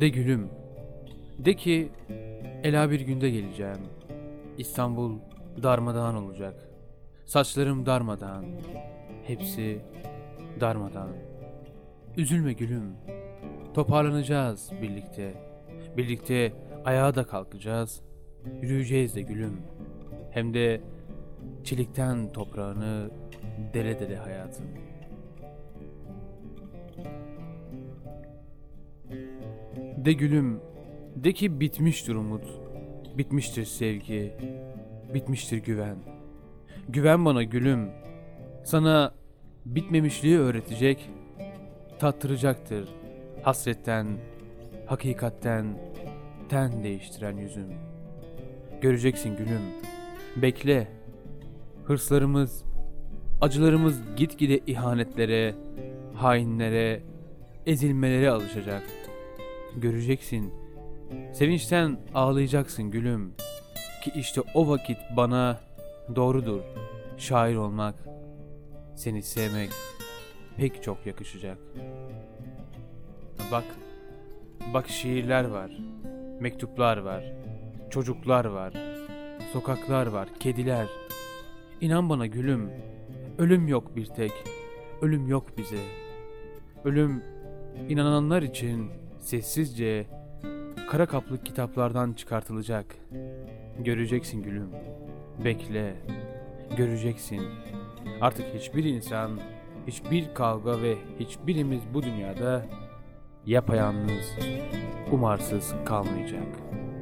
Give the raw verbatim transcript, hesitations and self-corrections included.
De gülüm, de ki ela bir günde geleceğim. İstanbul darmadağın olacak. Saçlarım darmadağın, hepsi darmadağın. Üzülme gülüm, toparlanacağız birlikte. Birlikte ayağa da kalkacağız, yürüyeceğiz de gülüm. Hem de çelikten toprağını dele dele hayatım. De gülüm, de ki bitmiştir umut, bitmiştir sevgi, bitmiştir güven. Güven bana gülüm, sana bitmemişliği öğretecek, tattıracaktır hasretten, hakikatten ten değiştiren yüzüm. Göreceksin gülüm, bekle, hırslarımız, acılarımız gitgide ihanetlere, hainlere, ezilmelere alışacak. Göreceksin, sevinçten ağlayacaksın gülüm, ki işte o vakit bana doğrudur şair olmak, seni sevmek pek çok yakışacak. Bak, bak şiirler var, mektuplar var, çocuklar var, sokaklar var, kediler. İnan bana gülüm, ölüm yok bir tek, ölüm yok bize. Ölüm, inananlar için sessizce kara kaplı kitaplardan çıkartılacak. Göreceksin gülüm, bekle, göreceksin. Artık hiçbir insan, hiçbir kavga ve hiçbirimiz bu dünyada yapayalnız, umarsız kalmayacak.